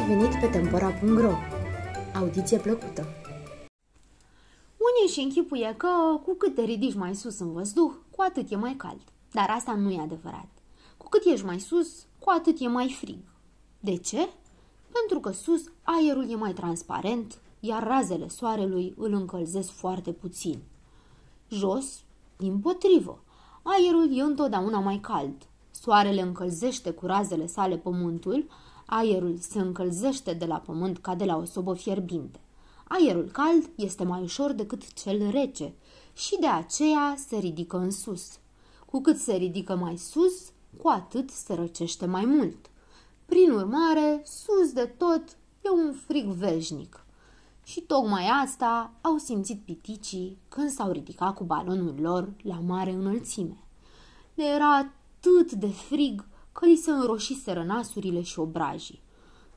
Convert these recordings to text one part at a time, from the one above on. ai venit pe Tempora.ro! Audiție plăcută! Unii își închipuie că, cu cât te ridici mai sus în văzduh, cu atât e mai cald. Dar asta nu e adevărat. Cu cât ești mai sus, cu atât e mai frig. De ce? Pentru că sus aerul e mai transparent, iar razele soarelui îl încălzesc foarte puțin. Jos, dimpotrivă, aerul e întotdeauna mai cald. Soarele încălzește cu razele sale pământul, aerul se încălzește de la pământ ca de la o sobă fierbinte. Aerul cald este mai ușor decât cel rece și de aceea se ridică în sus. Cu cât se ridică mai sus, cu atât se răcește mai mult. Prin urmare, sus de tot e un frig veșnic. Și tocmai asta au simțit piticii când s-au ridicat cu balonul lor la mare înălțime. Le era atât de frig că li se înroșiseră nasurile și obrajii.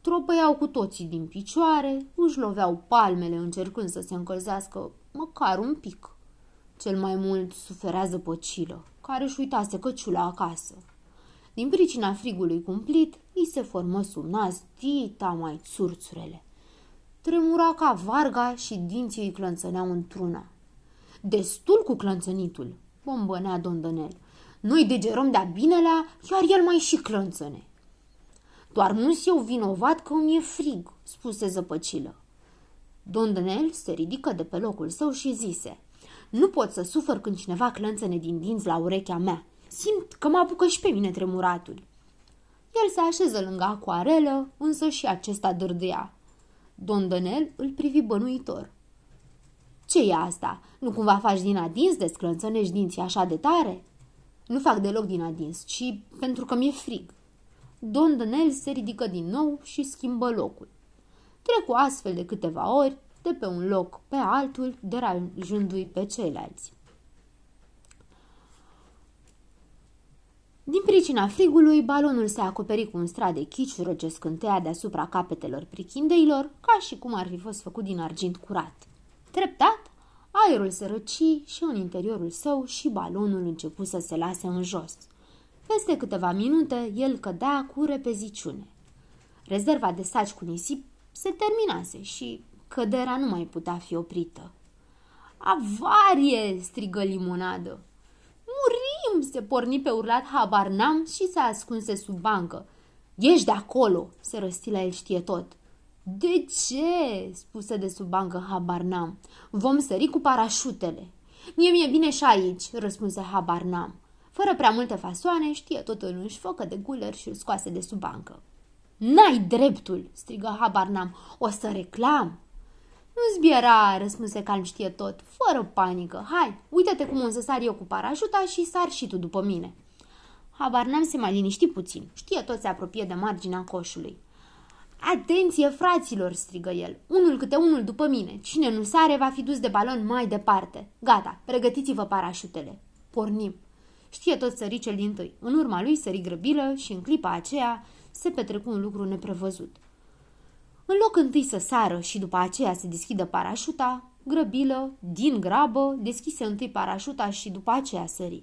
Tropăiau cu toții din picioare, își loveau palmele încercând să se încălzească măcar un pic. Cel mai mult suferea zăpăcilă, care își uitase căciula acasă. Din pricina frigului cumplit, îi se formă sub nas dita mai țurțurele. Tremura ca varga și dinții îi clănțăneau într-una. "Destul cu clănțănitul!" bombănea Dondănel. "Noi degerăm de-a binelea, iar el mai și clănțăne." "Doar nu-s eu vinovat că îmi e frig," spuse zăpăcilă. Dondănel se ridică de pe locul său și zise: "Nu pot să sufăr când cineva clănțăne din dinți la urechea mea. Simt că mă apucă și pe mine tremuratul." El se așeză lângă acoarelă, însă și acesta dârdâia. Dondănel îl privi bănuitor. "Ce e asta? Nu cumva faci din adins desclănțănești dinții așa de tare?" "Nu fac deloc din adins, ci pentru că mi-e frig." Dondănel se ridică din nou și schimbă locul. Trecu astfel de câteva ori, de pe un loc pe altul, deranjându-i pe ceilalți. Din pricina frigului, balonul se acoperi cu un strat de chiciură ce scânteia deasupra capetelor prichindeilor, ca și cum ar fi fost făcut din argint curat. Treptat, aerul se răci și în interiorul său și balonul începu să se lase în jos. Peste câteva minute, el cădea cu repeziciune. Rezerva de saci cu nisip se terminase și căderea nu mai putea fi oprită. "Avarie!" strigă Limonadă. "Murim!" se porni pe urlat Habarnam și se ascunse sub bancă. "Ieși de acolo!" se răsti la el Știe-tot. "De ce?" spuse de sub bancă Habarnam. "Vom sări cu parașutele." "Mie bine și aici," răspunse Habarnam. Fără prea multe fasoane, Știe-tot își făcă de guler și îl scoase de sub bancă. "N-ai dreptul!" strigă Habarnam. "O să reclam!" "Nu zbiera," răspunse calm Știe-tot, fără panică. "Hai, uite-te cum o să sar eu cu parașuta și sar și tu după mine." Habarnam se mai liniști puțin. Știe-tot se apropie de marginea coșului. "Atenție, fraților!" strigă el. "Unul câte unul după mine. Cine nu sare va fi dus de balon mai departe. Gata, pregătiți-vă parașutele. Pornim." Știe-tot sări cel dintâi. În urma lui sări Grăbilă și în clipa aceea se petrecu un lucru neprevăzut. În loc întâi să sară și după aceea să deschidă parașuta, Grăbilă, din grabă, deschise întâi parașuta și după aceea sări.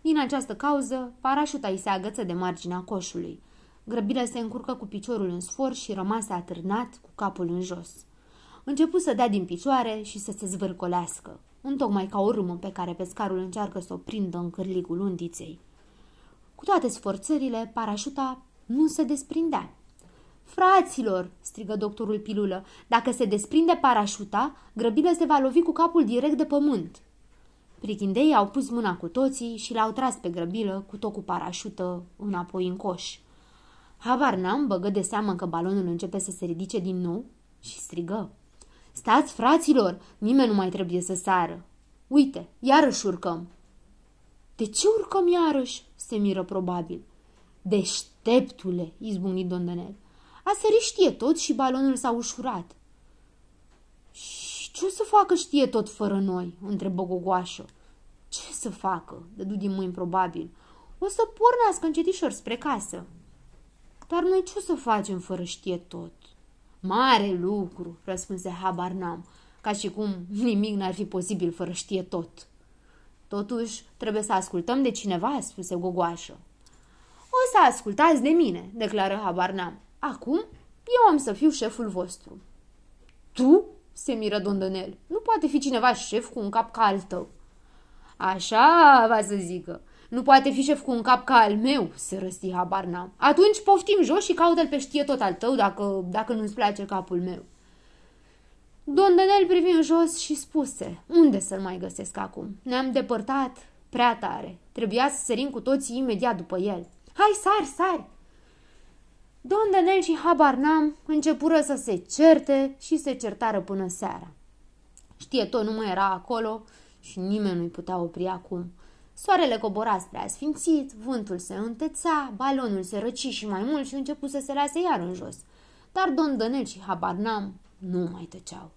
Din această cauză, parașuta îi se agăță de marginea coșului. Grăbilă se încurcă cu piciorul în sfor și rămase atârnat cu capul în jos. Începu să dea din picioare și să se zvârcolească, întocmai ca o râmă pe care pescarul încearcă să o prindă în cârligul undiței. Cu toate sforțările, parașuta nu se desprindea. "Fraților!" strigă doctorul Pilulă, "dacă se desprinde parașuta, Grăbilă se va lovi cu capul direct de pământ." Prichindeii au pus mâna cu toții și l-au tras pe Grăbilă cu tot cu parașută înapoi în coș. Habarnam băgă de seamă că balonul începe să se ridice din nou și strigă: "Stați, fraților, nimeni nu mai trebuie să sară. Uite, iarăși urcăm." "De ce urcăm iarăși?" se miră probabil. "Deșteptule!" izbucni Dondănel. "A sărit Știe-tot și balonul s-a ușurat." "Și ce o să facă Știe-tot fără noi?" întrebă Gogoașă. "Ce să facă?" dădu din mâini probabil. "O să pornească încetișor spre casă." "Dar noi ce o să facem fără Știe-tot?" "Mare lucru!" răspunse Habarnam, ca și cum nimic n-ar fi posibil fără Știe-tot. "Totuși, trebuie să ascultăm de cineva," spuse Gogoașă. "O să ascultați de mine," declară Habarnam. "Acum Eu am să fiu șeful vostru." "Tu?" se miră Dondănel. "Nu poate fi cineva șef cu un cap ca al tău." "Așa va să zică. Nu poate fi șef cu un cap ca al meu," se răsti Habarnam. "Atunci poftim jos și caută-l pe Știe-tot al tău, dacă nu-ți place capul meu." Dondănel privi în jos și spuse: "Unde să-l mai găsesc acum? Ne-am depărtat prea tare. Trebuia să sărim cu toții imediat după el. Hai, sari!" Dondănel și Habarnam începură să se certe și se certară până seara. Știe-tot nu mai era acolo și nimeni nu-i putea opri acum. Soarele cobora spre asfințit, vântul se înteța, balonul se răci și mai mult și începu să se lase iar în jos. Dar Dondănel și Habarnam nu mai tăceau.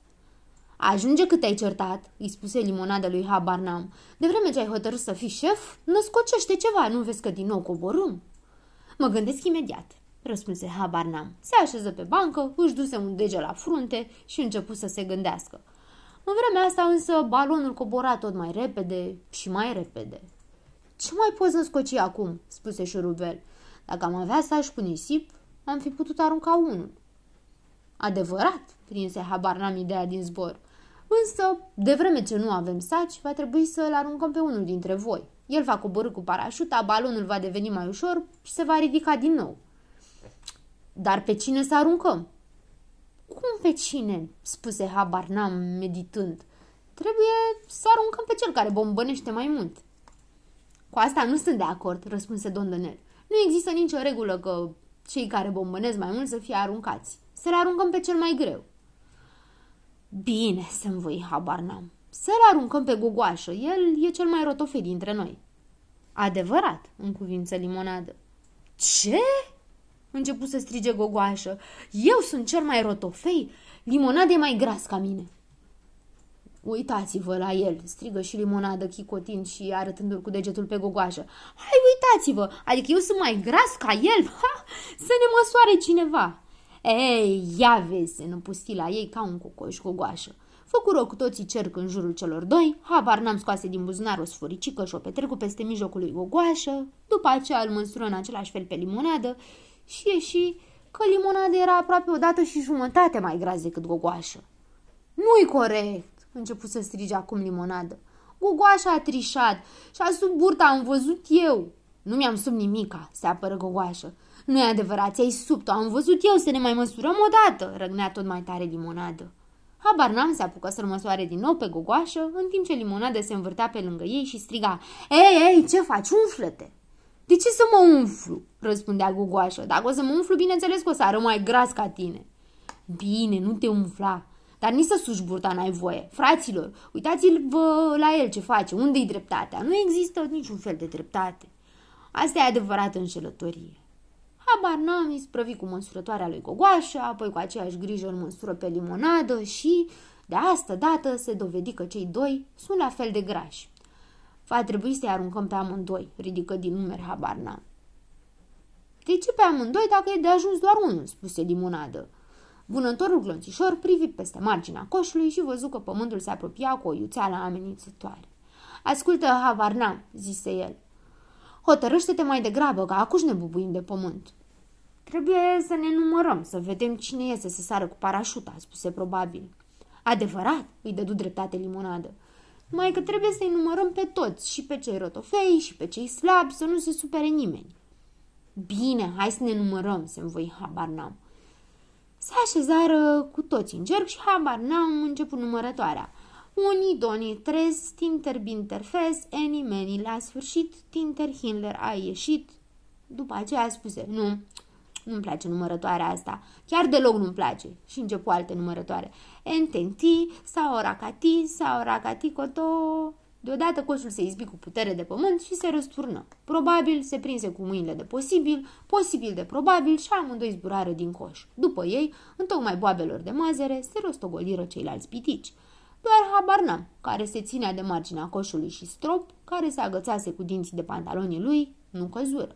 "Ajunge cât ai certat," îi spuse Limonadă lui Habarnam. "De vreme ce ai hotărât să fii șef, născocește ceva, nu vezi că din nou coborâm?" "Mă gândesc imediat," răspunse Habarnam. Se așeză pe bancă, își duse un dege la frunte și începu să se gândească. În vremea asta însă balonul cobora tot mai repede și mai repede. "Ce mai poți născoci acum?" spuse Șurubel. "Dacă am avea saci cu nisip, am fi putut arunca unul." "Adevărat," prinse Habarnam ideea din zbor. "Însă, de vreme ce nu avem saci, va trebui să-l aruncăm pe unul dintre voi. El va coborî cu parașuta, balonul va deveni mai ușor și se va ridica din nou." "Dar pe cine să aruncăm?" "Cum pe cine?" spuse Habarnam meditând. "Trebuie să aruncăm pe cel care bombănește mai mult." "Cu asta nu sunt de acord," răspunse Dondănel. "Nu există nicio regulă că cei care bombănesc mai mult să fie aruncați. Să-l aruncăm pe cel mai greu." "Bine," se învoi Habarnam. "Să-l aruncăm pe Gogoașă, el e cel mai rotofit dintre noi." "Adevărat," în cuvință Limonadă. "Ce?" începu să strige Gogoașă. "Eu sunt cel mai rotofei? Limonadă e mai gras ca mine." "Uitați-vă la el," strigă și Limonadă, chicotind și arătându-l cu degetul pe Gogoașă. "Hai, uitați-vă, adică eu sunt mai gras ca el? Ha, să ne măsoare cineva." "Ei, ia vezi," se năpusti la ei ca un cocoș Gogoașă. Făcură cu toții cerc în jurul celor doi, Habarnam scoase din buzunar o sforicică și o petrecu peste mijlocul lui Gogoașă, după aceea îl măsură în același fel pe Limonadă și ieși că Limonadă era aproape o dată și jumătate mai gras decât Gogoașă. "Nu-i corect!" începu să strige acum Limonadă. "Gogoașa a trișat și a sub burta am văzut eu." "Nu mi-am sub nimica," se apără Gogoașă. "Nu-i adevărat, ți-ai subt-o, am văzut eu, să ne mai măsurăm odată," răgnea tot mai tare Limonadă. Habarnam se apucă să-l măsoare din nou pe Gogoașă, în timp ce Limonadă se învârtea pe lângă ei și striga: Ei, ce faci, umflă-te!" "De ce să mă umflu?" răspundea Gogoașă. "Dacă o să mă umflu, bineînțeles că o să arăt mai gras ca tine." "Bine, nu te umfla, dar nici să suși burta n-ai voie. Fraților, uitați-vă la el ce face, unde-i dreptatea? Nu există niciun fel de dreptate. Asta e adevărată înșelătorie." Habarnam îi sprăvi cu măsurătoarea lui Gogoașă, apoi cu aceeași grijă îl măsură pe Limonadă și, de asta dată, se dovedi că cei doi sunt la fel de grași. "Va trebui să-i aruncăm pe amândoi," ridică din numeri Habarnam. "De ce pe amândoi dacă e de ajuns doar unul?" spuse Limonadă. Vânătorul glonțișor privi peste marginea coșului și văzu că pământul se apropia cu o iuțeală amenințătoare. "Ascultă, Habarnam," zise el. "Hotărăște-te mai degrabă, că acuși ne bubuim de pământ." "Trebuie să ne numărăm, să vedem cine iese să sară cu parașuta," spuse probabil. "Adevărat," îi dădu dreptate Limonadă. "Numai că trebuie să-i numărăm pe toți, și pe cei rotofei, și pe cei slabi, să nu se supere nimeni." "Bine, hai să ne numărăm," se învoi Habarnam. Se așezară cu toți în cerc și Habarnam începu numărătoarea. "Unii, donii, trez, tinter, binter, fez, enimeni, la sfârșit, tinter, hinler, a ieșit." După aceea spuse: "Nu, nu-mi place numărătoarea asta, chiar deloc nu-mi place." Și începu alte numărătoare. "Ententi, saoracati, saoracati, coto." Deodată coșul se izbi cu putere de pământ și se răsturnă. Probabil se prinse cu mâinile de posibil, posibil de probabil și amândoi zburară din coș. După ei, întocmai boabelor de mazăre, se rostogoliră ceilalți pitici. Doar Habarnam, care se ținea de marginea coșului, și Strop, care se agățase cu dinții de pantalonii lui, nu căzură.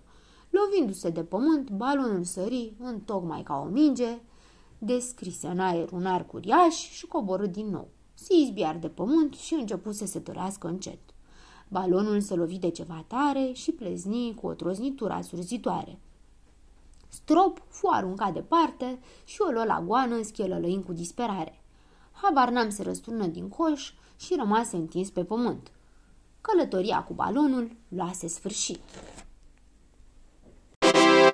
Lovindu-se de pământ, balonul sări, întocmai ca o minge, descrise în aer un arc uriaș și coborâ din nou. Se izbi iar de pământ și începu să se torească încet. Balonul se lovi de ceva tare și plezni cu o troznitură asurzitoare. Strop fu aruncat departe și o luă la goană, schelălăind cu disperare. Habarnam se răsturnă din coș și rămase întins pe pământ. Călătoria cu balonul luase sfârșit.